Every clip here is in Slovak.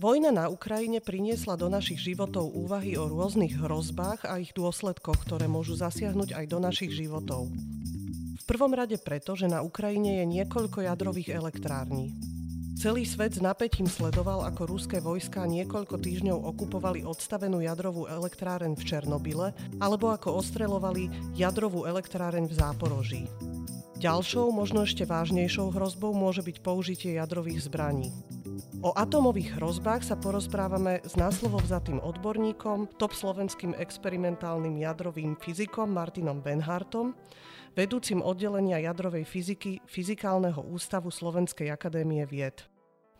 Vojna na Ukrajine priniesla do našich životov úvahy o rôznych hrozbách a ich dôsledkoch, ktoré môžu zasiahnuť aj do našich životov. V prvom rade preto, že na Ukrajine je niekoľko jadrových elektrární. Celý svet s napätím sledoval, ako ruské vojská niekoľko týždňov okupovali odstavenú jadrovú elektráreň v Černobyle alebo ako ostreľovali jadrovú elektráreň v Záporoží. Ďalšou, možno ešte vážnejšou hrozbou môže byť použitie jadrových zbraní. O atómových hrozbách sa porozprávame s náslovo vzatým odborníkom, top slovenským experimentálnym jadrovým fyzikom Martinom Benhartom, vedúcim oddelenia jadrovej fyziky Fyzikálneho ústavu Slovenskej akadémie vied.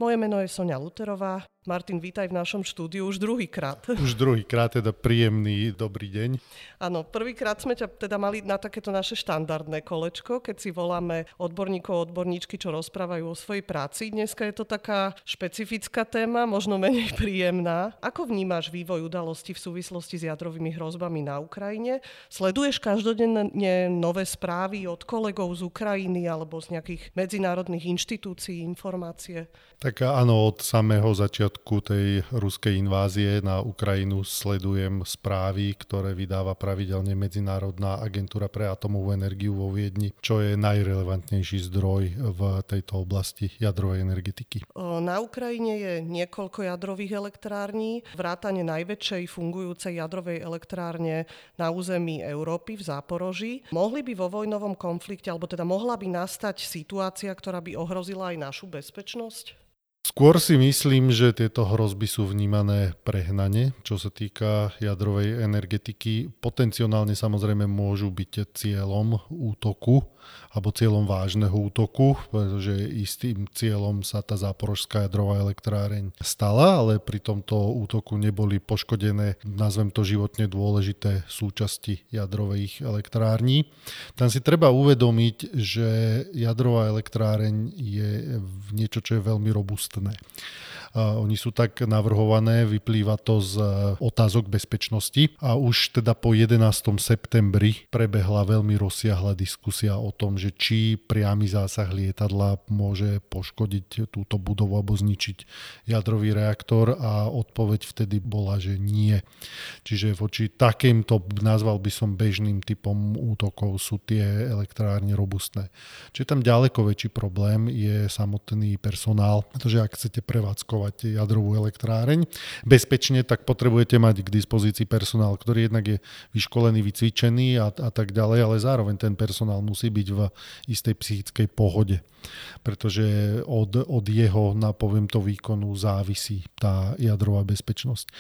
Moje meno je Soňa Luterová. Martin, vítaj v našom štúdiu už druhýkrát. Už druhýkrát, teda príjemný dobrý deň. Áno, prvýkrát sme ťa teda mali na takéto naše štandardné kolečko, keď si voláme odborníkov, odborníčky, čo rozprávajú o svojej práci. Dneska je to taká špecifická téma, možno menej príjemná. Ako vnímaš vývoj udalostí v súvislosti s jadrovými hrozbami na Ukrajine? Sleduješ každodenne nové správy od kolegov z Ukrajiny alebo z nejakých medzinárodných inštitúcií, informácie? Tak áno, od samého začiatku tej ruskej invázie na Ukrajinu sledujem správy, ktoré vydáva pravidelne Medzinárodná agentúra pre atomovú energiu vo Viedni, čo je najrelevantnejší zdroj v tejto oblasti jadrovej energetiky. Na Ukrajine je niekoľko jadrových elektrární, vrátane najväčšej fungujúcej jadrovej elektrárne na území Európy v Záporoží. Mohli by vo vojnovom konflikte, alebo teda mohla by nastať situácia, ktorá by ohrozila aj našu bezpečnosť? Skôr si myslím, že tieto hrozby sú vnímané prehnane, čo sa týka jadrovej energetiky. Potenciálne samozrejme môžu byť cieľom útoku alebo cieľom vážneho útoku, pretože istým cieľom sa tá záporožská jadrová elektráreň stala, ale pri tomto útoku neboli poškodené, nazvem to životne dôležité súčasti jadrových elektrární. Tam si treba uvedomiť, že jadrová elektráreň je niečo, čo je veľmi robustné. Oni sú tak navrhované, vyplýva to z otázok bezpečnosti a už teda po 11. septembri prebehla veľmi rozsiahla diskusia o tom, že či priamy zásah lietadla môže poškodiť túto budovu alebo zničiť jadrový reaktor a odpoveď vtedy bola, že nie. Čiže voči takýmto, nazval by som bežným typom útokov, sú tie elektrárne robustné. Čiže tam ďaleko väčší problém je samotný personál, pretože ak chcete prevádzkovať jadrovú elektráreň bezpečne, tak potrebujete mať k dispozícii personál, ktorý jednak je vyškolený, vycvičený a tak ďalej, ale zároveň ten personál musí byť v istej psychickej pohode, pretože od jeho, napoviem to, výkonu závisí tá jadrová bezpečnosť.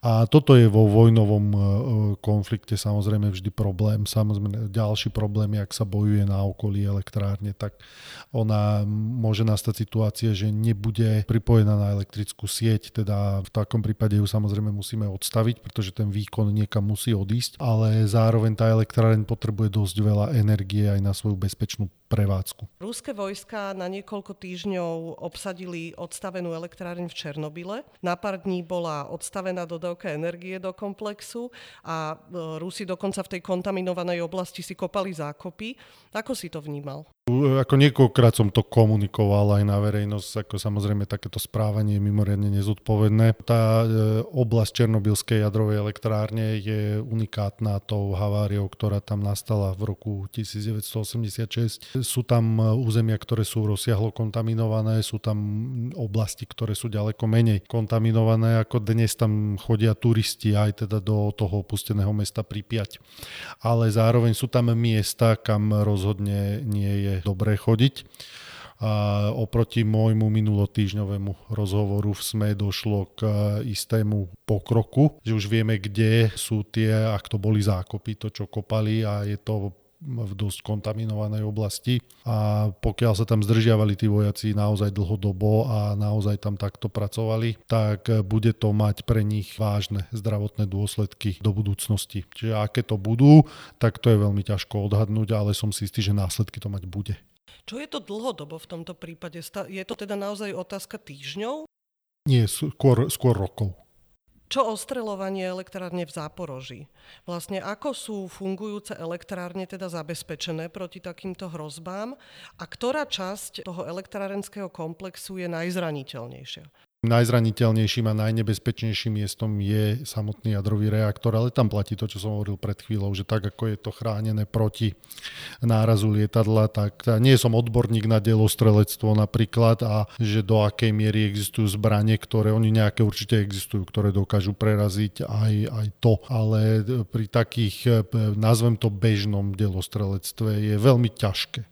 A toto je vo vojnovom konflikte samozrejme vždy problém. Samozrejme ďalší problém je, ak sa bojuje na okolí elektrárne, tak ona môže nastať situácia, že nebude pripojená na elektrickú sieť, teda v takom prípade ju samozrejme musíme odstaviť, pretože ten výkon niekam musí odísť, ale zároveň tá elektráreň potrebuje dosť veľa energie aj na svoju bezpečnú prevádzku. Ruské vojska na niekoľko týždňov obsadili odstavenú elektráreň v Černobyle. Na pár dní bola odstavená dodávka energie do komplexu a Rusi dokonca v tej kontaminovanej oblasti si kopali zákopy. Ako si to vnímal? Ako niekoľkokrát som to komunikoval aj na verejnosť, ako samozrejme takéto správanie je mimoriadne nezodpovedné. Tá oblasť Černobylskej jadrovej elektrárne je unikátna tou haváriou, ktorá tam nastala v roku 1986. Sú tam územia, ktoré sú rozsiahlo kontaminované, sú tam oblasti, ktoré sú ďaleko menej kontaminované, ako dnes tam chodia turisti aj teda do toho opusteného mesta Pripiať. Ale zároveň sú tam miesta, kam rozhodne nie je dobre chodiť. A oproti môjmu minulotýždňovému rozhovoru v SME došlo k istému pokroku, že už vieme, kde sú tie, ak to boli zákopy, to čo kopali, a je to v dosť kontaminovanej oblasti, a pokiaľ sa tam zdržiavali tí vojaci naozaj dlhodobo a naozaj tam takto pracovali, tak bude to mať pre nich vážne zdravotné dôsledky do budúcnosti. Čiže aké to budú, tak to je veľmi ťažko odhadnúť, ale som si istý, že následky to mať bude. Čo je to dlhodobo v tomto prípade? Je to teda naozaj otázka týždňov? Nie, skôr rokov. Čo ostreľovanie elektrárne v Záporoží? Vlastne ako sú fungujúce elektrárne teda zabezpečené proti takýmto hrozbám a ktorá časť toho elektrárenského komplexu je najzraniteľnejšia? Najzraniteľnejším a najnebezpečnejším miestom je samotný jadrový reaktor, ale tam platí to, čo som hovoril pred chvíľou, že tak, ako je to chránené proti nárazu lietadla, tak nie som odborník na delostrelectvo napríklad a že do akej miery existujú zbranie, ktoré oni nejaké určite existujú, ktoré dokážu preraziť aj to. Ale pri takých, nazvem to bežnom delostrelectve, je veľmi ťažké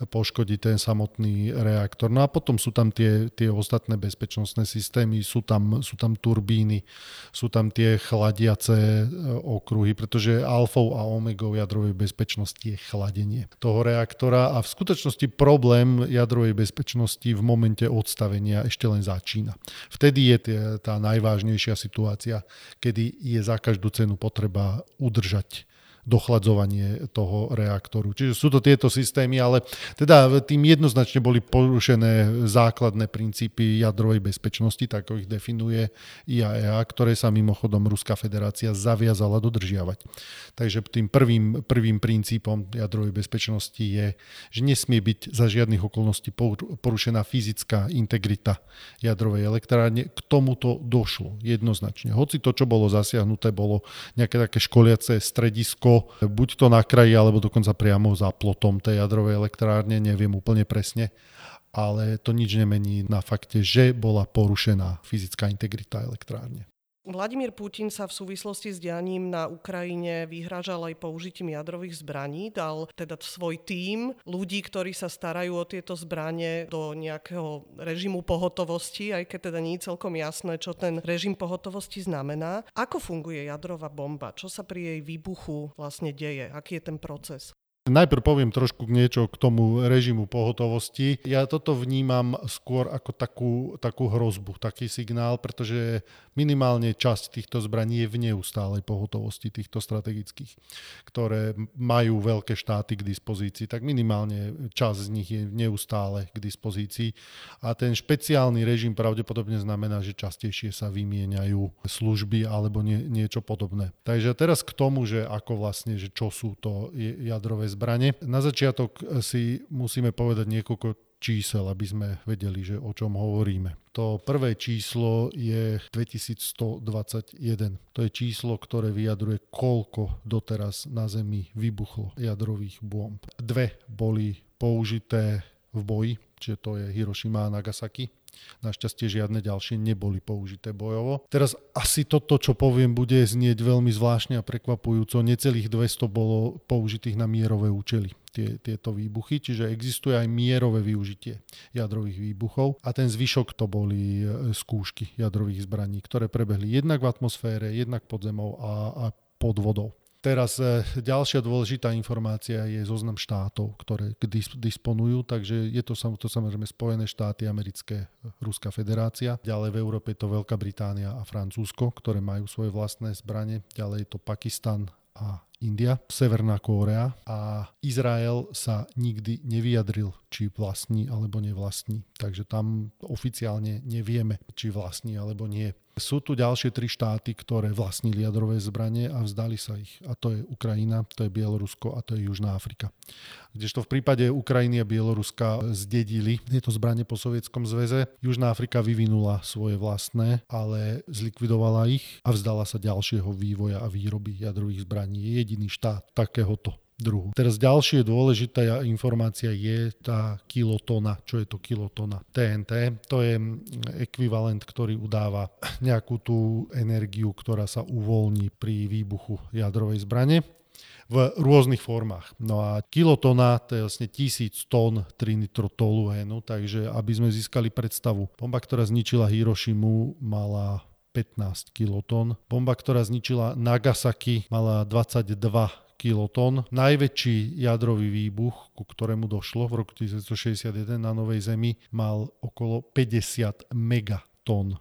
poškodí ten samotný reaktor. No a potom sú tam tie ostatné bezpečnostné systémy, sú tam turbíny, sú tam tie chladiace okruhy, pretože alfou a omegou jadrovej bezpečnosti je chladenie toho reaktora a v skutočnosti problém jadrovej bezpečnosti v momente odstavenia ešte len začína. Vtedy je tá najvážnejšia situácia, kedy je za každú cenu potreba udržať dochladzovanie toho reaktoru. Čiže sú to tieto systémy, ale teda tým jednoznačne boli porušené základné princípy jadrovej bezpečnosti, tak ich definuje IAEA, ktoré sa mimochodom Ruská federácia zaviazala dodržiavať. Takže tým prvým princípom jadrovej bezpečnosti je, že nesmie byť za žiadnych okolností porušená fyzická integrita jadrovej elektrárne. K tomuto došlo jednoznačne. Hoci to, čo bolo zasiahnuté, bolo nejaké také školiace stredisko, buď to na kraji, alebo dokonca priamo za plotom tej jadrovej elektrárne, neviem úplne presne, ale to nič nemení na fakte, že bola porušená fyzická integrita elektrárne. Vladimír Putin sa v súvislosti s dianím na Ukrajine vyhrážal aj použitím jadrových zbraní, dal teda svoj tím ľudí, ktorí sa starajú o tieto zbranie do nejakého režimu pohotovosti, aj keď teda nie je celkom jasné, čo ten režim pohotovosti znamená. Ako funguje jadrová bomba? Čo sa pri jej výbuchu vlastne deje? Aký je ten proces? Najprv poviem trošku niečo k tomu režimu pohotovosti. Ja toto vnímam skôr ako takú hrozbu, taký signál, pretože minimálne časť týchto zbraní je v neustálej pohotovosti týchto strategických, ktoré majú veľké štáty k dispozícii, tak minimálne časť z nich je neustále k dispozícii. A ten špeciálny režim pravdepodobne znamená, že častejšie sa vymieňajú služby alebo niečo podobné. Takže teraz k tomu, že ako vlastne, že čo sú to jadrové zbrane. Na začiatok si musíme povedať niekoľko čísel, aby sme vedeli, že o čom hovoríme. To prvé číslo je 2121. To je číslo, ktoré vyjadruje, koľko doteraz na Zemi vybuchlo jadrových bomb. 2 boli použité v boji, čiže to je Hirošima a Nagasaki. Našťastie žiadne ďalšie neboli použité bojovo. Teraz asi toto, čo poviem, bude znieť veľmi zvláštne a prekvapujúco. Necelých 200 bolo použitých na mierové účely tieto výbuchy, čiže existuje aj mierové využitie jadrových výbuchov a ten zvyšok to boli skúšky jadrových zbraní, ktoré prebehli jednak v atmosfére, jednak pod zemou a pod vodou. Teraz ďalšia dôležitá informácia je zoznam štátov, ktoré disponujú, takže je to samozrejme Spojené štáty americké, Ruská federácia. Ďalej v Európe je to Veľká Británia a Francúzsko, ktoré majú svoje vlastné zbrane. Ďalej je to Pakistan a India, Severná Kórea a Izrael sa nikdy nevyjadril, či vlastní alebo nevlastní. Takže tam oficiálne nevieme, či vlastní alebo nie. Sú tu ďalšie 3 štáty, ktoré vlastnili jadrové zbranie a vzdali sa ich. A to je Ukrajina, to je Bielorusko a to je Južná Afrika. Kdežto v prípade Ukrajiny a Bieloruska zdedili tieto zbranie po Sovietskom zväze. Južná Afrika vyvinula svoje vlastné, ale zlikvidovala ich a vzdala sa ďalšieho vývoja a výroby jadrových zbraní. Je jediný štát takéhoto druhu. Teraz ďalšie dôležitá informácia je tá kilotona. Čo je to kilotona? TNT. To je ekvivalent, ktorý udáva nejakú tú energiu, ktorá sa uvoľní pri výbuchu jadrovej zbrane v rôznych formách. No a kilotona, to je vlastne 1000 tón trinitrotoluénu, takže aby sme získali predstavu. Bomba, ktorá zničila Hirošimu, mala 15 kilotón. Bomba, ktorá zničila Nagasaki, mala 22 kilotón. Najväčší jadrový výbuch, ku ktorému došlo v roku 1961 na Novej Zemi, mal okolo 50 megatón,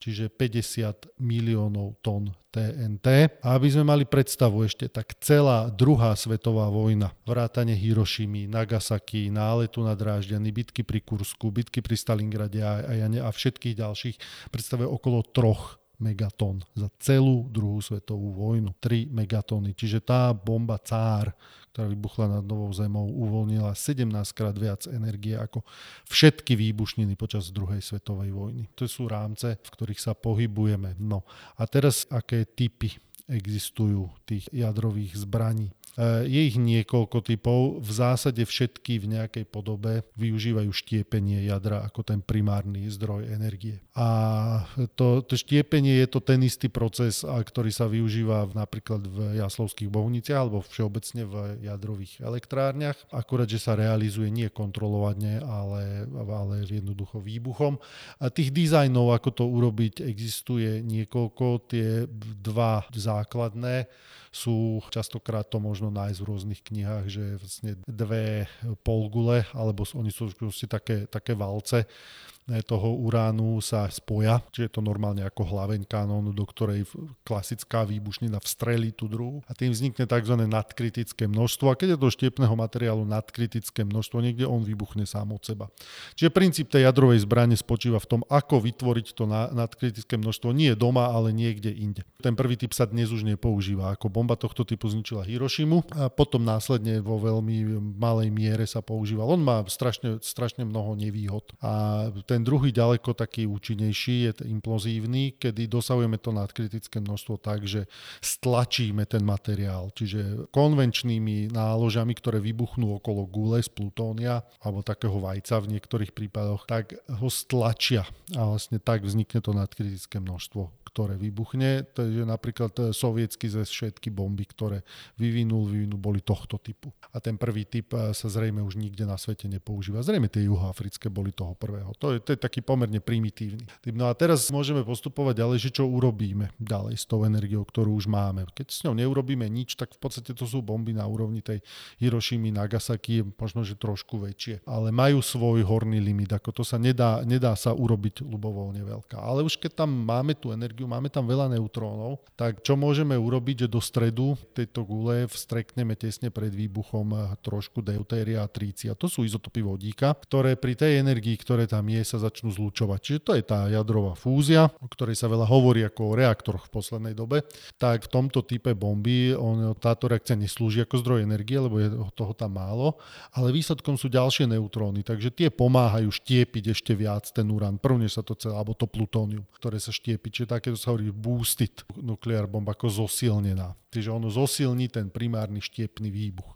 čiže 50 miliónov tón TNT. A aby sme mali predstavu ešte, tak celá druhá svetová vojna, vrátane Hirošimy, Nagasaki, náletu na Drážďany, bitky pri Kursku, bitky pri Stalingrade a všetkých ďalších, predstavuje okolo 3 megatón za celú druhú svetovú vojnu. 3 megatóny. Čiže tá bomba Cár, ktorá vybuchla nad Novou Zemou, uvoľnila 17 krát viac energie ako všetky výbušniny počas druhej svetovej vojny. To sú rámce, v ktorých sa pohybujeme. No a teraz aké typy existujú tých jadrových zbraní? Je ich niekoľko typov, v zásade všetky v nejakej podobe využívajú štiepenie jadra ako ten primárny zdroj energie. A to štiepenie je to ten istý proces, ktorý sa využíva napríklad v jaslovských Bouniciach alebo všeobecne v jadrových elektrárniach, akurát, že sa realizuje nie kontrolovane, ale jednoducho výbuchom. A tých dizajnov, ako to urobiť, existuje niekoľko, tie dva základné sú častokrát to možno nájsť v rôznych knihách, že vlastne dve polgule, alebo oni sú vlastne také valce toho uránu sa spoja, čiže je to normálne ako hlaveň kanónu, do ktorej klasická výbušnina vstrelí tú druhú a tým vznikne tzv. Nadkritické množstvo a keď je do štiepného materiálu nadkritické množstvo, niekde on vybuchne sám od seba. Čiže princíp tej jadrovej zbrane spočíva v tom, ako vytvoriť to nadkritické množstvo nie doma, ale niekde inde. Ten prvý typ sa dnes už nepoužíva, ako bomba tohto typu zničila Hirošimu a potom následne vo veľmi malej miere sa používal. On má strašne mnoho nevýhod a ten druhý ďaleko taký účinnejší je implozívny, kedy dosahujeme to nadkritické množstvo tak, že stlačíme ten materiál. Čiže konvenčnými náložami, ktoré vybuchnú okolo gule z plutónia alebo takého vajca v niektorých prípadoch, tak ho stlačia a vlastne tak vznikne to nadkritické množstvo, ktoré vybuchne. Takže napríklad sovietský zväz všetky bomby, ktoré vyvinul, boli tohto typu. A ten prvý typ sa zrejme už nikde na svete nepoužíva. Zrejme tie juhoafrické boli toho prvého. To je taký pomerne primitívny. No a teraz môžeme postupovať ďalej, že čo urobíme ďalej s tou energiou, ktorú už máme. Keď s ňou neurobíme nič, tak v podstate to sú bomby na úrovni tej Hirošimy, Nagasaki, možno, že trošku väčšie. Ale majú svoj horný limit, ako to sa nedá sa urobiť ľubovoľne veľká. Ale už keď tam máme tú energiu, máme tam veľa neutrónov, tak čo môžeme urobiť, že do stredu tejto gule vstrekneme tesne pred výbuchom trošku deutéria a trícia. To sú izotopy vodíka, ktoré pri tej energii, ktoré tam je, sa začnú zlučovať. Čiže to je tá jadrová fúzia, o ktorej sa veľa hovorí ako o reaktoroch v poslednej dobe. Tak v tomto type bomby táto reakcia neslúži ako zdroj energie, lebo je toho tam málo, ale výsledkom sú ďalšie neutróny, takže tie pomáhajú štiepiť ešte viac ten urán. Prvne sa to celé, alebo to plutónium, ktoré sa štiepi, čiže takéto sa hovorí boosted nukleár bomba ako zosilnená. Čiže ono zosilní ten primárny štiepný výbuch.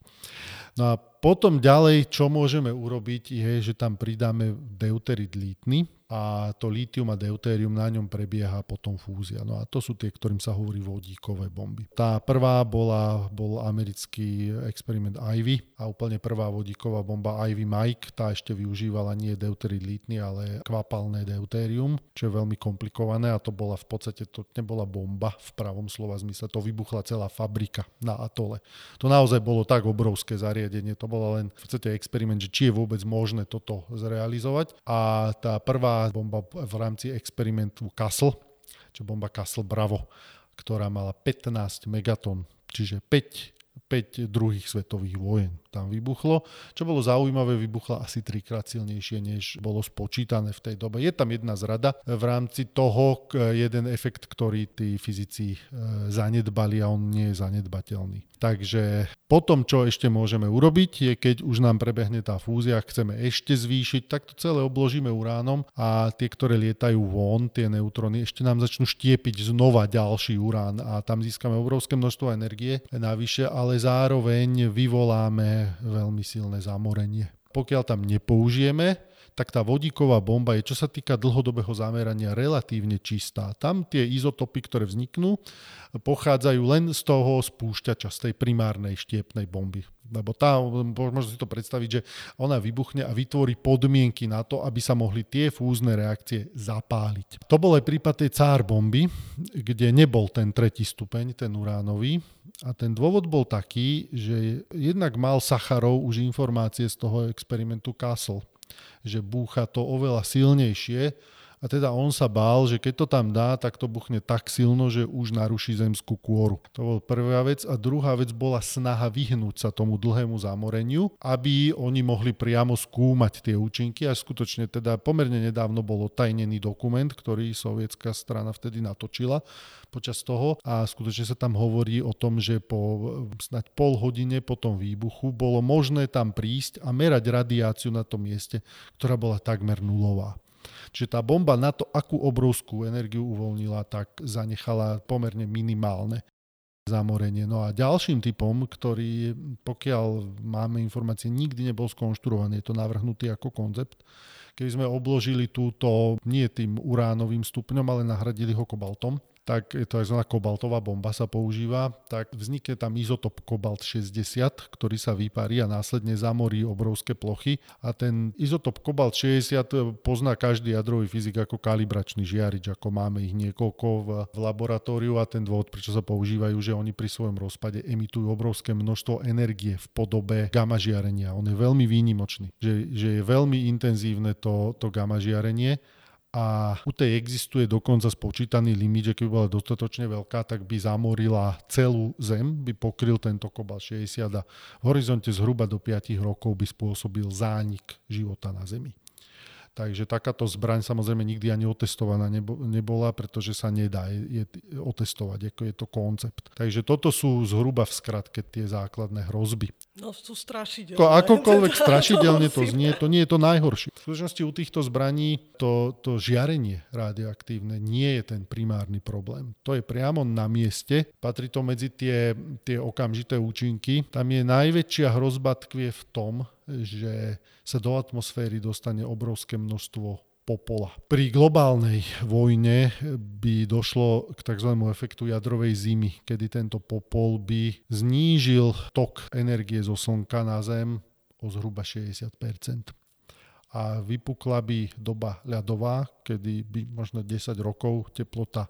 No a potom ďalej, čo môžeme urobiť, je, že tam pridáme deuterid lítny a to lítium a deutérium, na ňom prebieha potom fúzia. No a to sú tie, ktorým sa hovorí vodíkové bomby. Tá prvá bol americký experiment Ivy a úplne prvá vodíková bomba Ivy Mike, tá ešte využívala nie deuterid lítny, ale kvapalné deutérium, čo je veľmi komplikované a to bola v podstate, to nebola bomba v pravom slova zmysle, to vybuchla celá fabrika na atole. To naozaj bolo tak obrovské zariadenie, to bola len v podstate experiment, že či je vôbec možné toto zrealizovať a tá prvá bomba v rámci experimentu Castle, čo bomba Castle Bravo, ktorá mala 15 megatón, čiže 5 druhých svetových vojen tam vybuchlo. Čo bolo zaujímavé, vybuchla asi 3-krát silnejšie, než bolo spočítané v tej dobe. Je tam jedna zrada. V rámci toho jeden efekt, ktorý tí fyzici zanedbali a on nie je zanedbateľný. Takže potom, čo ešte môžeme urobiť, je keď už nám prebehne tá fúzia, chceme ešte zvýšiť, tak to celé obložíme uránom a tie, ktoré lietajú von, tie neutróny, ešte nám začnú štiepiť znova ďalší urán a tam získame obrovské množstvo energie navyše, ale zároveň vyvoláme veľmi silné zamorenie. Pokiaľ tam nepoužijeme, tak tá vodíková bomba je, čo sa týka dlhodobého zamerania, relatívne čistá. Tam tie izotopy, ktoré vzniknú, pochádzajú len z toho spúšťača, z tej primárnej štiepnej bomby. Lebo tá, možno si to predstaviť, že ona vybuchne a vytvorí podmienky na to, aby sa mohli tie fúzne reakcie zapáliť. To bol aj prípad tej cár bomby, kde nebol ten tretí stupeň, ten uránový. A ten dôvod bol taký, že jednak mal Sakharov už informácie z toho experimentu Castle, že búcha to oveľa silnejšie, A teda on sa bál, že keď to tam dá, tak to buchne tak silno, že už naruší zemskú kôru. To bola prvá vec. A druhá vec bola snaha vyhnúť sa tomu dlhému zamoreniu, aby oni mohli priamo skúmať tie účinky. A skutočne teda pomerne nedávno bol otajnený dokument, ktorý sovietská strana vtedy natočila počas toho. A skutočne sa tam hovorí o tom, že po snáď pol hodine po tom výbuchu bolo možné tam prísť a merať radiáciu na tom mieste, ktorá bola takmer nulová. Čiže tá bomba na to, akú obrovskú energiu uvoľnila, tak zanechala pomerne minimálne zamorenie. No a ďalším typom, ktorý, pokiaľ máme informácie, nikdy nebol skonštruovaný, je to navrhnutý ako koncept. Keby sme obložili túto nie tým uránovým stupňom, ale nahradili ho kobaltom, tak je to tzv. Kobaltová bomba sa používa, tak vznikne tam izotop kobalt 60, ktorý sa vyparí a následne zamorí obrovské plochy. A ten izotop kobalt 60 pozná každý jadrový fyzik ako kalibračný žiarič, ako máme ich niekoľko v laboratóriu, a ten dôvod, prečo sa používajú, že oni pri svojom rozpade emitujú obrovské množstvo energie v podobe gamma žiarenia. On je veľmi výnimočný, že je veľmi intenzívne to gamma žiarenie. A u tej existuje dokonca spočítaný limit, že keby bola dostatočne veľká, tak by zamorila celú Zem, by pokryl tento kobalt 60 a v horizonte zhruba do 5 rokov by spôsobil zánik života na Zemi. Takže takáto zbraň samozrejme nikdy ani otestovaná nebola, pretože sa nedá je otestovať, ako je to koncept. Takže toto sú zhruba v skratke tie základné hrozby. No sú strašidelné. Akokoľvek strašidelne to znie, to nie je to najhoršie. V skutočnosti u týchto zbraní to žiarenie radioaktívne nie je ten primárny problém. To je priamo na mieste, patrí to medzi tie okamžité účinky. Tam je najväčšia hrozba tkvie v tom, že sa do atmosféry dostane obrovské množstvo popola. Pri globálnej vojne by došlo k takzvanému efektu jadrovej zimy, kedy tento popol by znížil tok energie zo Slnka na Zem o zhruba 60%. A vypukla by doba ľadová, kedy by možno 10 rokov teplota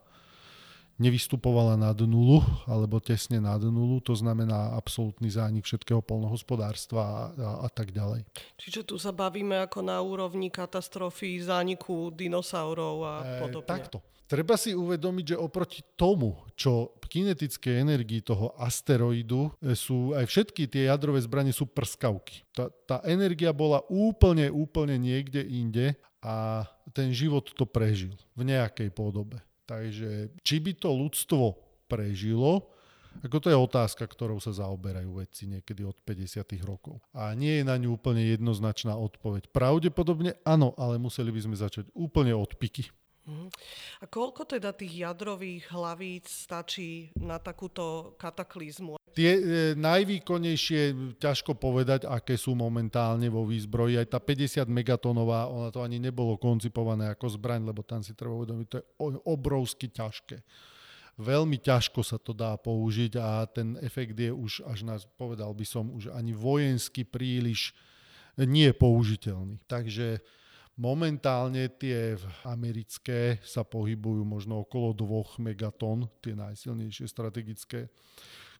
nevystupovala nad nulu, alebo tesne nad nulu, to znamená absolútny zánik všetkého poľnohospodárstva a tak ďalej. Čiže tu sa bavíme ako na úrovni katastrofy, zániku dinosaurov a podobne. Takto. Treba si uvedomiť, že oproti tomu, čo kinetické energii toho asteroidu sú, aj všetky tie jadrové zbrane sú prskavky. Tá energia bola úplne niekde inde a ten život to prežil v nejakej podobe. Takže či by to ľudstvo prežilo, ako to je otázka, ktorou sa zaoberajú vedci niekedy od 50. rokov. A nie je na ňu úplne jednoznačná odpoveď. Pravdepodobne áno, ale museli by sme začať úplne od piky. A koľko teda tých jadrových hlavíc stačí na takúto kataklizmu? Tie najvýkonnejšie, ťažko povedať, aké sú momentálne vo výzbroji. Aj tá 50 megatónová, ona to ani nebolo koncipované ako zbraň, lebo tam si treba uvedomiť, to je obrovsky ťažké. Veľmi ťažko sa to dá použiť a ten efekt je už, až nás povedal by som, už ani vojensky príliš nie použiteľný. Takže momentálne tie americké sa pohybujú možno okolo 2 megatón, tie najsilnejšie strategické.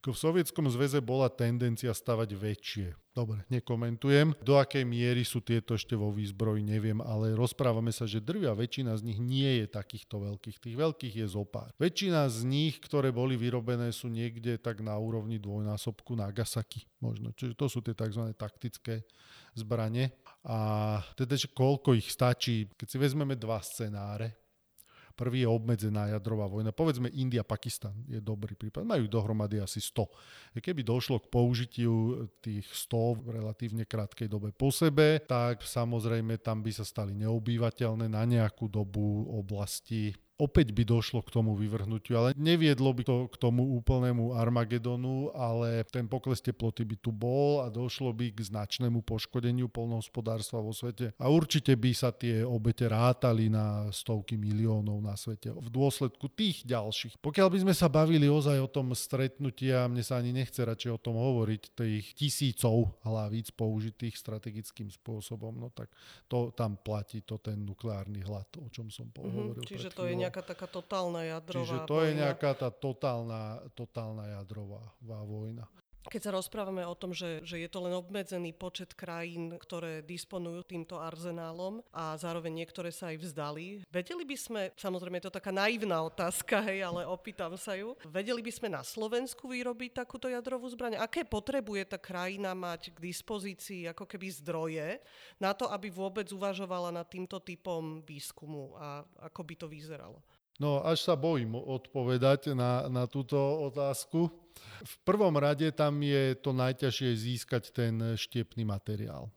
V Sovietskom zväze bola tendencia stavať väčšie. Dobre, nekomentujem. Do akej miery sú tieto ešte vo výzbroji, neviem, ale rozprávame sa, že drvia väčšina z nich nie je takýchto veľkých. Tých veľkých je zopár. Väčšina z nich, ktoré boli vyrobené, sú niekde tak na úrovni dvojnásobku Nagasaki možno. Čiže to sú tie tzv. Taktické zbrane. A teda, že koľko ich stačí, keď si vezmeme dva scenáre. Prvý je obmedzená jadrová vojna. Povedzme, India, Pakistan je dobrý prípad. Majú dohromady asi 100. Keby došlo k použitiu tých 100 v relatívne krátkej dobe po sebe, tak samozrejme tam by sa stali neobývateľné na nejakú dobu oblasti. Opäť by došlo k tomu vyvrhnutiu, ale neviedlo by to k tomu úplnému Armagedonu, ale ten pokles teploty by tu bol a došlo by k značnému poškodeniu poľnohospodárstva vo svete. A určite by sa tie obete rátali na stovky miliónov na svete v dôsledku tých ďalších. Pokiaľ by sme sa bavili ozaj o tom stretnutí, a mne sa ani nechce radšej o tom hovoriť, tých tisícov hlavíc použitých strategickým spôsobom, no tak to tam platí to ten nukleárny hlad, o čom som hovoril. Čiže to je nejaká taká totálna jadrová vojna. Čiže to je nejaká tá totálna jadrová vojna. Keď sa rozprávame o tom, že je to len obmedzený počet krajín, ktoré disponujú týmto arzenálom a zároveň niektoré sa aj vzdali, vedeli by sme, samozrejme je to taká naivná otázka, hej, ale opýtam sa ju, vedeli by sme na Slovensku vyrobiť takúto jadrovú zbraň? Aké potrebuje tá krajina mať k dispozícii ako keby zdroje na to, aby vôbec uvažovala nad týmto typom výskumu a ako by to vyzeralo? No, až sa bojím odpovedať na túto otázku. V prvom rade tam je to najťažšie získať ten štiepný materiál.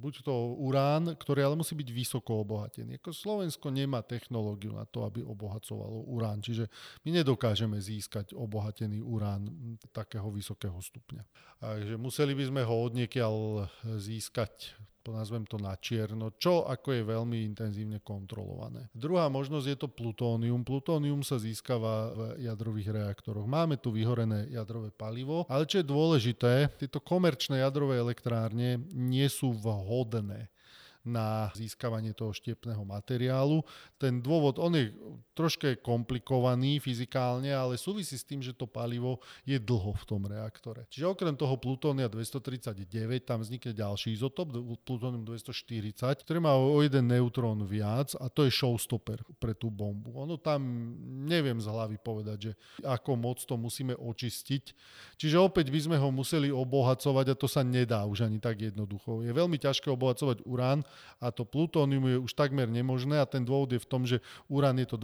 Buď to urán, ktorý ale musí byť vysoko obohatený. Slovensko nemá technológiu na to, aby obohacovalo urán, čiže my nedokážeme získať obohatený urán takého vysokého stupňa. Takže museli by sme ho odniekiaľ získať, nazvem to na čierno, čo ako je veľmi intenzívne kontrolované. Druhá možnosť je to plutónium. Plutónium sa získava v jadrových reaktoroch. Máme tu vyhorené jadrové palivo, ale čo je dôležité, tieto komerčné jadrové elektrárne nie sú vhodné na získavanie toho štiepného materiálu. Ten dôvod, on je troška komplikovaný fyzikálne, ale súvisí s tým, že to palivo je dlho v tom reaktore. Čiže okrem toho plutónia 239, tam vznikne ďalší izotop, plutónium 240, ktorý má o jeden neutrón viac a to je showstopper pre tú bombu. Ono tam, neviem z hlavy povedať, že ako moc to musíme očistiť. Čiže opäť by sme ho museli obohacovať a to sa nedá už ani tak jednoducho. Je veľmi ťažké obohacovať urán, a to plutónium je už takmer nemožné a ten dôvod je v tom, že urán je to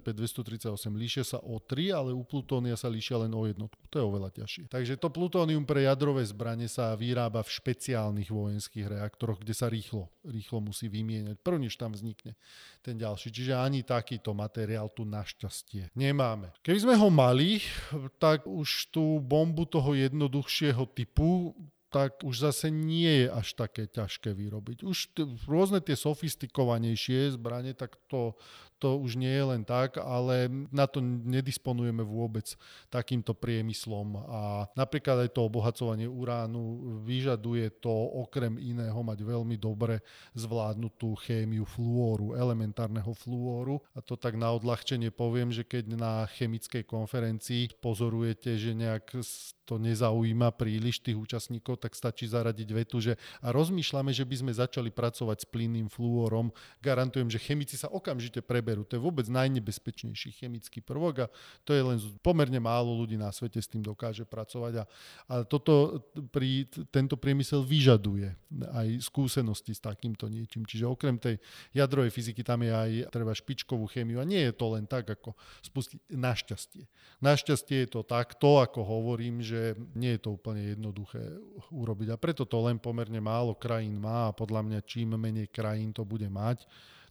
235-238, líšia sa o 3, ale u plutónia sa líšia len o jednotku. To je oveľa ťažšie. Takže to plutónium pre jadrové zbrane sa vyrába v špeciálnych vojenských reaktoroch, kde sa rýchlo musí vymieňať, prvnež tam vznikne ten ďalší. Čiže ani takýto materiál tu našťastie nemáme. Keby sme ho mali, tak už tú bombu toho jednoduchšieho typu tak už zase nie je až také ťažké vyrobiť. Už rôzne tie sofistikovanejšie zbrane, tak to už nie je len tak, ale na to nedisponujeme vôbec takýmto priemyslom. A napríklad aj to obohacovanie uránu vyžaduje to okrem iného mať veľmi dobre zvládnutú chémiu fluóru, elementárneho fluóru. A to tak na odľahčenie poviem, že keď na chemickej konferencii pozorujete, že nejak to nezaujíma príliš tých účastníkov, tak stačí zaradiť vetu, že a rozmýšľame, že by sme začali pracovať s plynným fluórom. Garantujem, že chemici sa okamžite preberú. To je vôbec najnebezpečnejší chemický prvok a to je len pomerne málo ľudí na svete s tým dokáže pracovať a toto tento priemysel vyžaduje aj skúsenosti s takýmto niečím. Čiže okrem tej jadrovej fyziky tam je aj treba špičkovú chémiu a nie je to len tak, ako spustiť našťastie. Našťastie je to takto, ako hovorím, že nie je to úplne jednoduché urobiť. A preto to len pomerne málo krajín má a podľa mňa čím menej krajín to bude mať,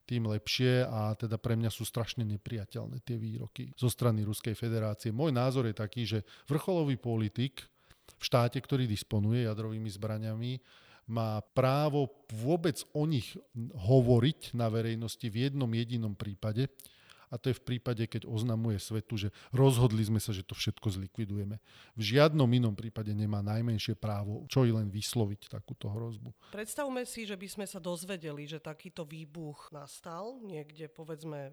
tým lepšie a teda pre mňa sú strašne nepriateľné tie výroky zo strany Ruskej federácie. Môj názor je taký, že vrcholový politik v štáte, ktorý disponuje jadrovými zbraňami, má právo vôbec o nich hovoriť na verejnosti v jednom jedinom prípade, a to je v prípade, keď oznamuje svetu, že rozhodli sme sa, že to všetko zlikvidujeme. V žiadnom inom prípade nemá najmenšie právo čo i len vysloviť takúto hrozbu. Predstavme si, že by sme sa dozvedeli, že takýto výbuch nastal niekde, povedzme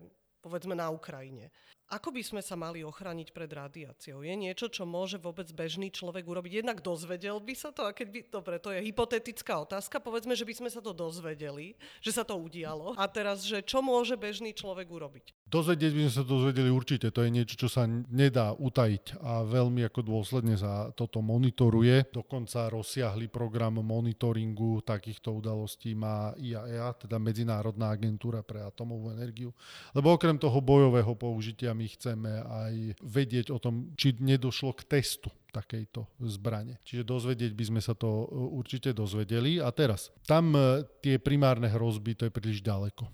na Ukrajine. Ako by sme sa mali ochrániť pred radiáciou? Je niečo, čo môže vôbec bežný človek urobiť? Jednak dozvedel by sa to, a keď by... Dobre, to je hypotetická otázka. Povedzme, že by sme sa to dozvedeli, že sa to udialo. A teraz, že čo môže bežný človek urobiť? Dozvedieť by sme sa dozvedeli určite. To je niečo, čo sa nedá utajiť a veľmi ako dôsledne sa toto monitoruje. Dokonca rozsiahly program monitoringu takýchto udalostí má IAEA, teda Medzinárodná agentúra pre atomovú energiu. Lebo okrem toho bojového použitia my chceme aj vedieť o tom, či nedošlo k testu takejto zbrane. Čiže dozvedieť by sme sa to určite dozvedeli. A teraz, tam tie primárne hrozby, to je príliš ďaleko.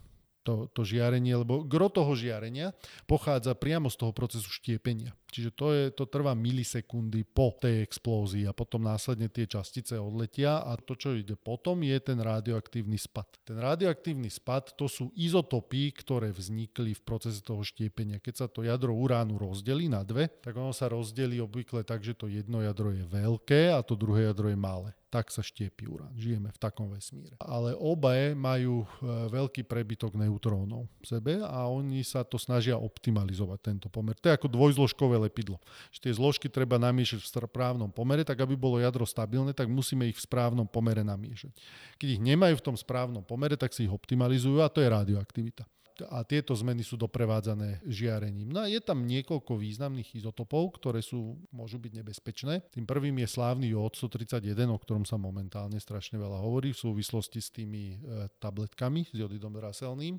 To žiarenie, lebo gro toho žiarenia pochádza priamo z toho procesu štiepenia. Čiže to trvá milisekundy po tej explózii a potom následne tie častice odletia a to, čo ide potom, je ten radioaktívny spad. Ten radioaktívny spad, to sú izotopy, ktoré vznikli v procese toho štiepenia. Keď sa to jadro uránu rozdelí na dve, tak ono sa rozdelí obvykle tak, že to jedno jadro je veľké a to druhé jadro je malé. Tak sa štiepi urán. Žijeme v takom vesmíre. Ale obaje majú veľký prebytok neutrónov v sebe a oni sa to snažia optimalizovať, tento pomer. To je ako dvojzložkové lepidlo. Že tie zložky treba namiešať v správnom pomere, tak aby bolo jadro stabilné, tak musíme ich v správnom pomere namiešať. Keď ich nemajú v tom správnom pomere, tak si ich optimalizujú a to je radioaktivita. A tieto zmeny sú doprevádzané žiarením. No a je tam niekoľko významných izotopov, ktoré môžu byť nebezpečné. Tým prvým je slávny jód 131, o ktorom sa momentálne strašne veľa hovorí v súvislosti s tými tabletkami, s jodidom draselným.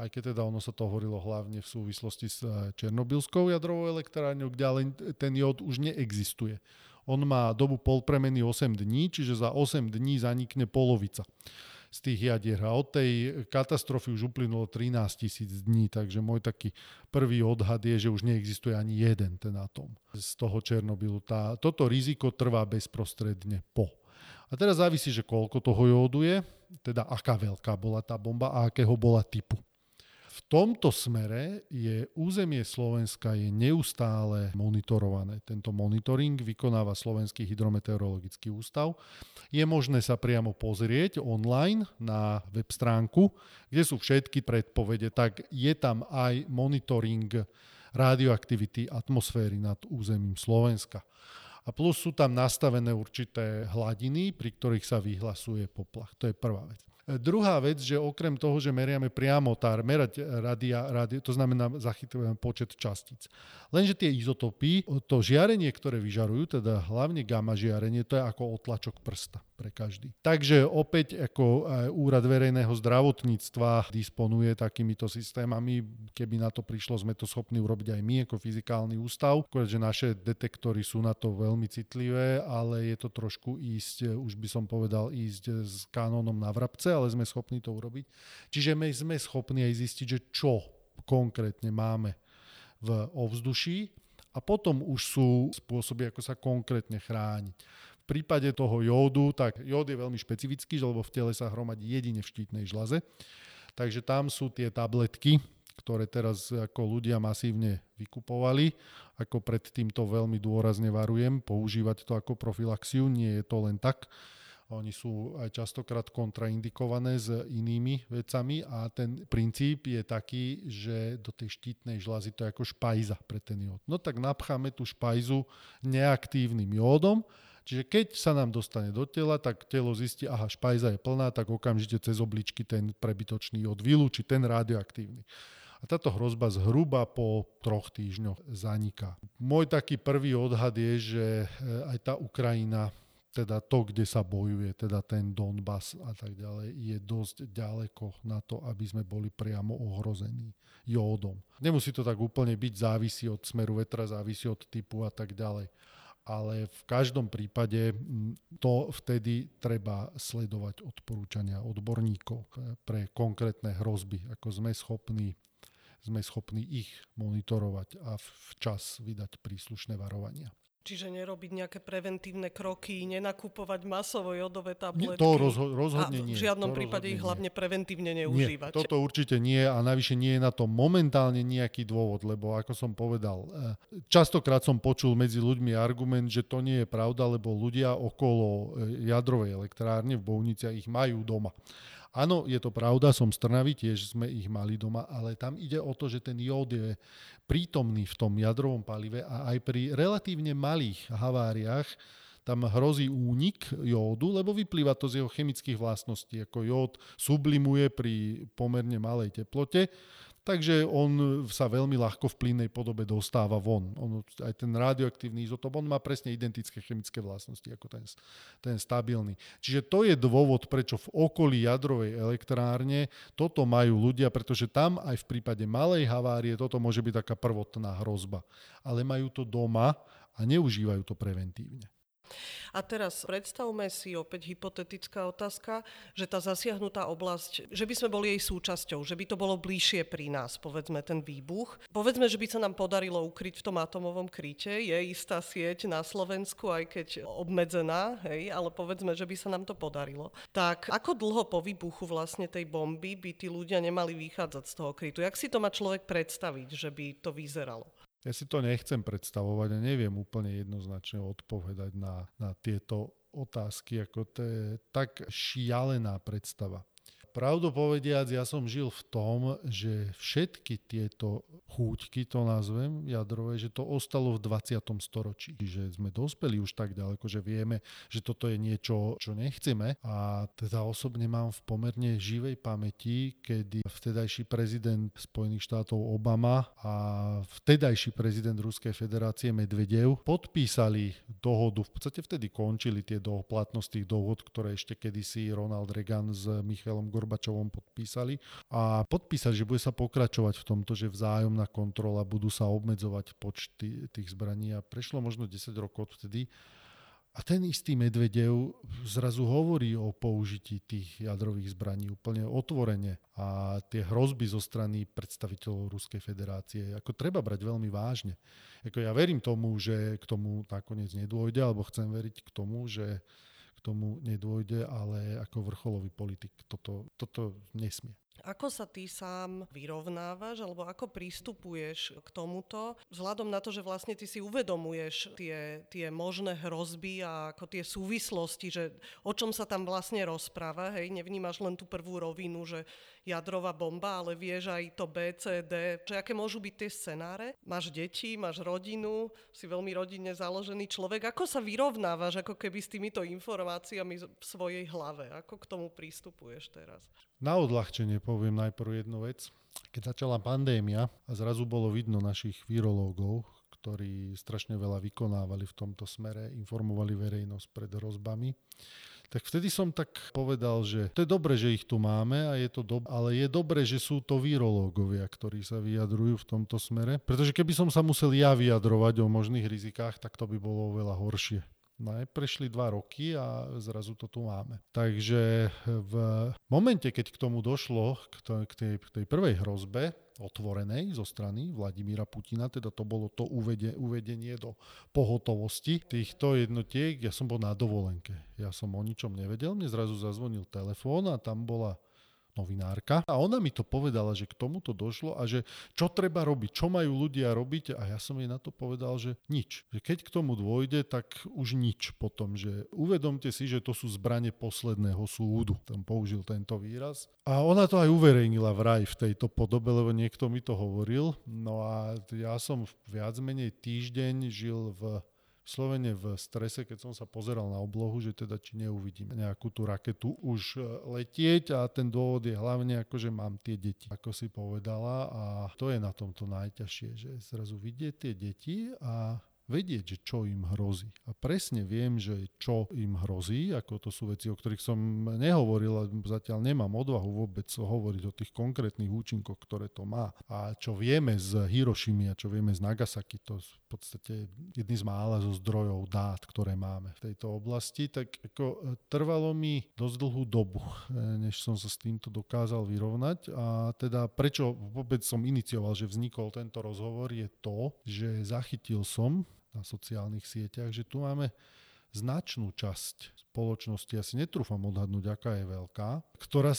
Aj keď teda ono sa to hovorilo hlavne v súvislosti s Černobylskou jadrovou elektrárňou, kde ale ten jód už neexistuje. On má dobu polpremeny 8 dní, čiže za 8 dní zanikne polovica z tých jadier. A od tej katastrofy už uplynulo 13 000 dní, takže môj taký prvý odhad je, že už neexistuje ani jeden ten atóm z toho Černobylu. Toto riziko trvá bezprostredne po. A teraz závisí, že koľko toho jódu je, teda aká veľká bola tá bomba a akého bola typu. V tomto smere je územie Slovenska je neustále monitorované. Tento monitoring vykonáva Slovenský hydrometeorologický ústav. Je možné sa priamo pozrieť online na web stránku, kde sú všetky predpovede, tak je tam aj monitoring radioaktivity atmosféry nad územím Slovenska. A plus sú tam nastavené určité hladiny, pri ktorých sa vyhlasuje poplach. To je prvá vec. Druhá vec, že okrem toho, že meriame priamo to znamená zachytujeme počet častíc. Lenže tie izotopy, to žiarenie, ktoré vyžarujú, teda hlavne gamma žiarenie, to je ako otlačok prsta pre každý. Takže opäť ako Úrad verejného zdravotníctva disponuje takýmito systémami. Keby na to prišlo, sme to schopní urobiť aj my ako fyzikálny ústav. Keďže naše detektory sú na to veľmi citlivé, ale je to trošku ísť s kanónom na vrabce, ale sme schopní to urobiť. Čiže my sme schopní aj zistiť, že čo konkrétne máme v ovzduší a potom už sú spôsoby, ako sa konkrétne chrániť. V prípade toho jódu, tak jód je veľmi špecifický, lebo v tele sa hromadí jedine v štítnej žľaze. Takže tam sú tie tabletky, ktoré teraz ako ľudia masívne vykupovali. Ako predtým to veľmi dôrazne varujem, používať to ako profilaxiu, nie je to len tak. Oni sú aj častokrát kontraindikované s inými vecami a ten princíp je taký, že do tej štítnej žľazy to je ako špajza pre ten jód. No tak napcháme tú špajzu neaktívnym jódom, čiže keď sa nám dostane do tela, tak telo zistí, aha, špajza je plná, tak okamžite cez obličky ten prebytočný jód vylúči, ten radioaktívny. A táto hrozba zhruba po 3 týždňoch zaniká. Môj taký prvý odhad je, že aj tá Ukrajina, teda to, kde sa bojuje, teda ten Donbas a tak ďalej, je dosť ďaleko na to, aby sme boli priamo ohrození jódom. Nemusí to tak úplne byť, závisí od smeru vetra, závisí od typu a tak ďalej. Ale v každom prípade to vtedy treba sledovať odporúčania odborníkov pre konkrétne hrozby, ako sme schopní ich monitorovať a včas vydať príslušné varovania. Čiže nerobiť nejaké preventívne kroky, nenakupovať masovo jodové tabletky. To rozhodne nie. V žiadnom prípade ich hlavne preventívne neužívať. Nie, toto určite nie a navyše nie je na to momentálne nejaký dôvod, lebo ako som povedal, častokrát som počul medzi ľuďmi argument, že to nie je pravda, lebo ľudia okolo jadrovej elektrárne v Bounici ich majú doma. Áno, je to pravda, som z Trnavy, tiež sme ich mali doma, ale tam ide o to, že ten jód je prítomný v tom jadrovom palive a aj pri relatívne malých haváriách tam hrozí únik jódu, lebo vyplýva to z jeho chemických vlastností, ako jód sublimuje pri pomerne malej teplote, takže on sa veľmi ľahko v plynnej podobe dostáva von. Aj ten radioaktívny izotop, on má presne identické chemické vlastnosti ako ten stabilný. Čiže to je dôvod, prečo v okolí jadrovej elektrárne toto majú ľudia, pretože tam aj v prípade malej havárie toto môže byť taká prvotná hrozba. Ale majú to doma a neužívajú to preventívne. A teraz predstavme si opäť hypotetická otázka, že tá zasiahnutá oblasť, že by sme boli jej súčasťou, že by to bolo bližšie pri nás, povedzme ten výbuch. Povedzme, že by sa nám podarilo ukryť v tom atomovom kryte, je istá sieť na Slovensku, aj keď obmedzená, hej, ale povedzme, že by sa nám to podarilo. Tak ako dlho po výbuchu vlastne tej bomby by tí ľudia nemali vychádzať z toho krytu? Jak si to má človek predstaviť, že by to vyzeralo? Ja si to nechcem predstavovať a neviem úplne jednoznačne odpovedať na tieto otázky, ako to je tak šialená predstava. Pravdu povediac, ja som žil v tom, že všetky tieto chúťky, to nazvem jadrové, že to ostalo v 20. storočí. Že sme dospeli už tak ďaleko, že vieme, že toto je niečo, čo nechceme. A teda osobne mám v pomerne živej pamäti, kedy vtedajší prezident Spojených štátov Obama a vtedajší prezident Ruskej federácie Medvedev podpísali dohodu. V podstate vtedy končili tie platnosť tých dohod, ktoré ešte kedysi Ronald Reagan s Michailom Gorbačovom podpísali. A podpísali, že bude sa pokračovať v tomto, že vzájomná kontrola, budú sa obmedzovať počty tých zbraní. A prešlo možno 10 rokov vtedy. A ten istý Medvedev zrazu hovorí o použití tých jadrových zbraní úplne otvorene a tie hrozby zo strany predstaviteľov Ruskej federácie ako treba brať veľmi vážne. Ako ja verím tomu, že k tomu nakoniec nedôjde, alebo chcem veriť k tomu, že k tomu nedôjde, ale ako vrcholový politik toto nesmie. Ako sa ty sám vyrovnávaš alebo ako pristupuješ k tomuto? Vzhľadom na to, že vlastne ty si uvedomuješ tie možné hrozby a ako tie súvislosti, že o čom sa tam vlastne rozpráva, hej? Nevnímaš len tú prvú rovinu, že jadrová bomba, ale vieš aj to B, C, D. Čo, aké môžu byť tie scenáre? Máš deti, máš rodinu, si veľmi rodinne založený človek. Ako sa vyrovnávaš ako keby s týmito informáciami v svojej hlave? Ako k tomu pristupuješ teraz? Na odľahčenie poviem najprv jednu vec. Keď začala pandémia a zrazu bolo vidno našich virológov, ktorí strašne veľa vykonávali v tomto smere, informovali verejnosť pred hrozbami, tak vtedy som tak povedal, že to je dobre, že ich tu máme, a je to ale je dobre, že sú to virológovia, ktorí sa vyjadrujú v tomto smere, pretože keby som sa musel ja vyjadrovať o možných rizikách, tak to by bolo oveľa horšie. Prešli 2 roky a zrazu to tu máme. Takže v momente, keď k tomu došlo, k tej prvej hrozbe, otvorenej zo strany Vladimíra Putina, teda to bolo to uvedenie do pohotovosti týchto jednotiek, ja som bol na dovolenke. Ja som o ničom nevedel, mne zrazu zazvonil telefón a tam bola novinárka a ona mi to povedala, že k tomuto došlo a že čo treba robiť, čo majú ľudia robiť, a ja som jej na to povedal, že nič. Že keď k tomu dôjde, tak už nič potom, že uvedomte si, že to sú zbrane posledného súdu. Tam použil tento výraz. A ona to aj uverejnila vraj v tejto podobe, lebo niekto mi to hovoril. No a ja som viac menej týždeň žil vyslovene v strese, keď som sa pozeral na oblohu, že teda či neuvidím nejakú tú raketu už letieť, a ten dôvod je hlavne ako, že mám tie deti, ako si povedala, a to je na tomto najťažšie, že zrazu vidieť tie deti a vedieť, že čo im hrozí. A presne viem, že čo im hrozí, ako to sú veci, o ktorých som nehovoril a zatiaľ nemám odvahu vôbec hovoriť o tých konkrétnych účinkoch, ktoré to má. A čo vieme z Hirošimy a čo vieme z Nagasaki, to sú v podstate jedný z mála zo zdrojov dát, ktoré máme v tejto oblasti, tak ako trvalo mi dosť dlhú dobu, než som sa s týmto dokázal vyrovnať. A teda prečo vôbec som inicioval, že vznikol tento rozhovor, je to, že zachytil som na sociálnych sieťach, že tu máme značnú časť spoločnosti, ja si netrúfam odhadnúť, aká je veľká, ktorá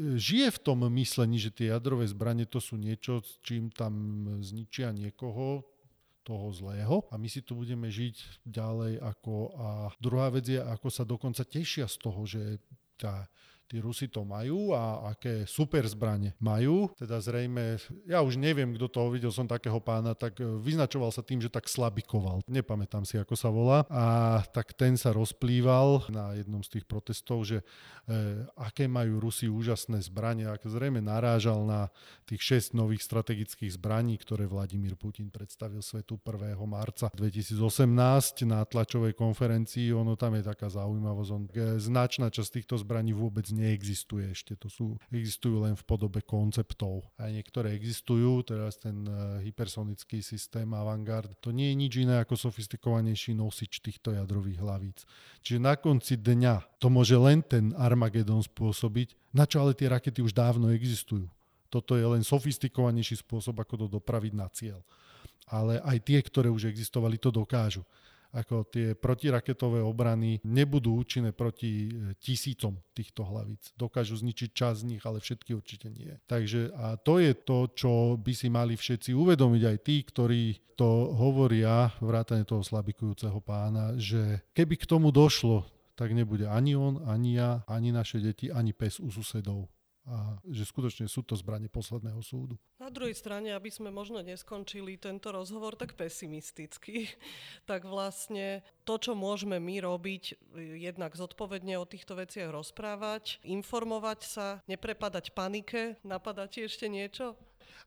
žije v tom myslení, že tie jadrové zbranie to sú niečo, s čím tam zničia niekoho, toho zlého, a my si tu budeme žiť ďalej ako... A druhá vec je, ako sa dokonca tešia z toho, že tí Rusi to majú a aké super zbranie majú. Teda zrejme, ja už neviem, kto toho videl, som takého pána, tak vyznačoval sa tým, že tak slabikoval. Nepamätám si, ako sa volá. A tak ten sa rozplýval na jednom z tých protestov, že aké majú Rusi úžasné zbranie. A zrejme narážal na tých 6 nových strategických zbraní, ktoré Vladimír Putin predstavil svetu 1. marca 2018 na tlačovej konferencii. Ono tam je taká zaujímavosť. Značná časť týchto zbraní vôbec neexistuje ešte. Existujú len v podobe konceptov. A niektoré existujú, teraz ten hypersonický systém Avangard, to nie je nič iné ako sofistikovanejší nosič týchto jadrových hlavíc. Čiže na konci dňa to môže len ten Armagedon spôsobiť, na čo ale tie rakety už dávno existujú. Toto je len sofistikovanejší spôsob, ako to dopraviť na cieľ. Ale aj tie, ktoré už existovali, to dokážu. Ako tie protiraketové obrany nebudú účinné proti tisícom týchto hlavíc. Dokážu zničiť časť z nich, ale všetky určite nie. Takže a to je to, čo by si mali všetci uvedomiť, aj tí, ktorí to hovoria, vrátane toho slabikujúceho pána, že keby k tomu došlo, tak nebude ani on, ani ja, ani naše deti, ani pes u susedov. a že skutočne sú to zbrane posledného súdu. Na druhej strane, aby sme možno neskončili tento rozhovor tak pesimisticky, tak vlastne to, čo môžeme my robiť, jednak zodpovedne o týchto veciach rozprávať, informovať sa, neprepadať panike. Napadá ti ešte niečo?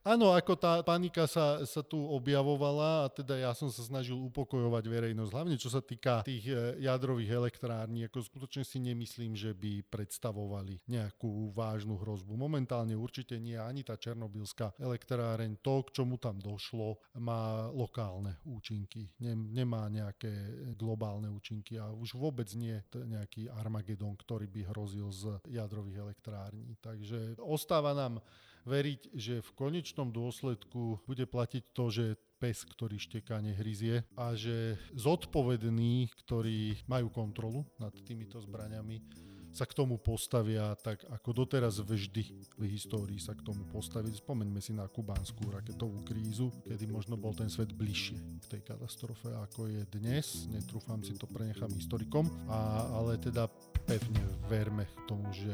Áno, ako tá panika sa tu objavovala a teda ja som sa snažil upokojovať verejnosť, hlavne čo sa týka tých jadrových elektrární, ako skutočne si nemyslím, že by predstavovali nejakú vážnu hrozbu. Momentálne určite nie, ani tá černobylská elektráreň, to, k čomu tam došlo, má lokálne účinky, nemá nejaké globálne účinky a už vôbec nie nejaký Armagedon, ktorý by hrozil z jadrových elektrární. Takže ostáva nám veriť, že v konečnom dôsledku bude platiť to, že pes, ktorý šteká, nehryzie a že zodpovední, ktorí majú kontrolu nad týmito zbraňami, sa k tomu postavia tak, ako doteraz vždy v histórii sa k tomu postavili. Spomeňme si na kubánsku raketovú krízu, kedy možno bol ten svet bližšie k tej katastrofe, ako je dnes. Netrúfam si to, prenechám historikom, ale teda pevne verme k tomu, že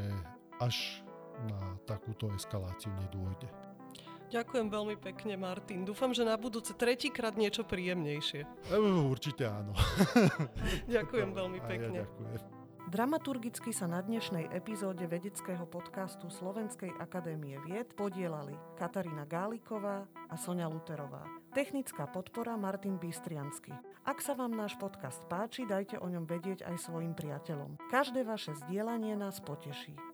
až na takúto eskaláciu nedôjde. Ďakujem veľmi pekne, Martin. Dúfam, že na budúce tretíkrát niečo príjemnejšie. Určite áno. Ďakujem veľmi pekne. Ja ďakujem. Dramaturgicky sa na dnešnej epizóde vedeckého podcastu Slovenskej akadémie vied podielali Katarina Gáliková a Soňa Luterová. Technická podpora Martin Bystriansky. Ak sa vám náš podcast páči, dajte o ňom vedieť aj svojim priateľom. Každé vaše zdieľanie nás poteší.